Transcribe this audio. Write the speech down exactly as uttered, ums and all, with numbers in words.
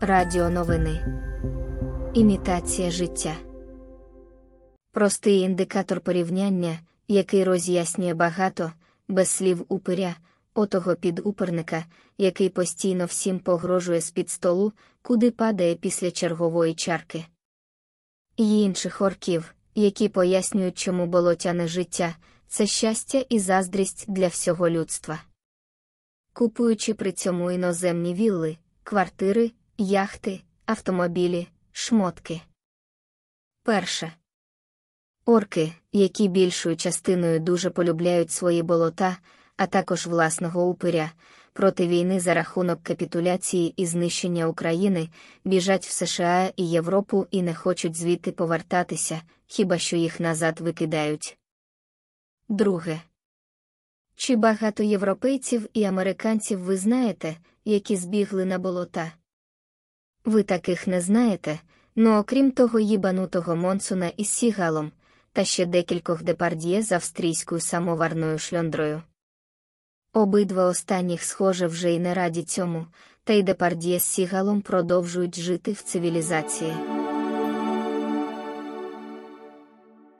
Радіоновини. Імітація життя. Простий індикатор порівняння, який роз'яснює багато, без слів упиря, отого підупирника, який постійно всім погрожує з-під столу, куди падає після чергової чарки. І інших орків, які пояснюють, чому болотяне життя – це щастя і заздрість для всього людства. Купуючи при цьому іноземні вілли, квартири, яхти, автомобілі, шмотки. Перше. Орки, які більшою частиною дуже полюбляють свої болота, а також власного упиря, проти війни за рахунок капітуляції і знищення України, біжать в США і Європу і не хочуть звідти повертатися, хіба що їх назад викидають. Друге. Чи багато європейців і американців ви знаєте, які збігли на болота? Ви таких не знаєте, ну окрім того їбанутого Монсона із Сігалом, та ще декількох Депард'є з австрійською самоварною шльондрою. Обидва останніх схоже вже й не раді цьому, та й Депард'є з Сігалом продовжують жити в цивілізації.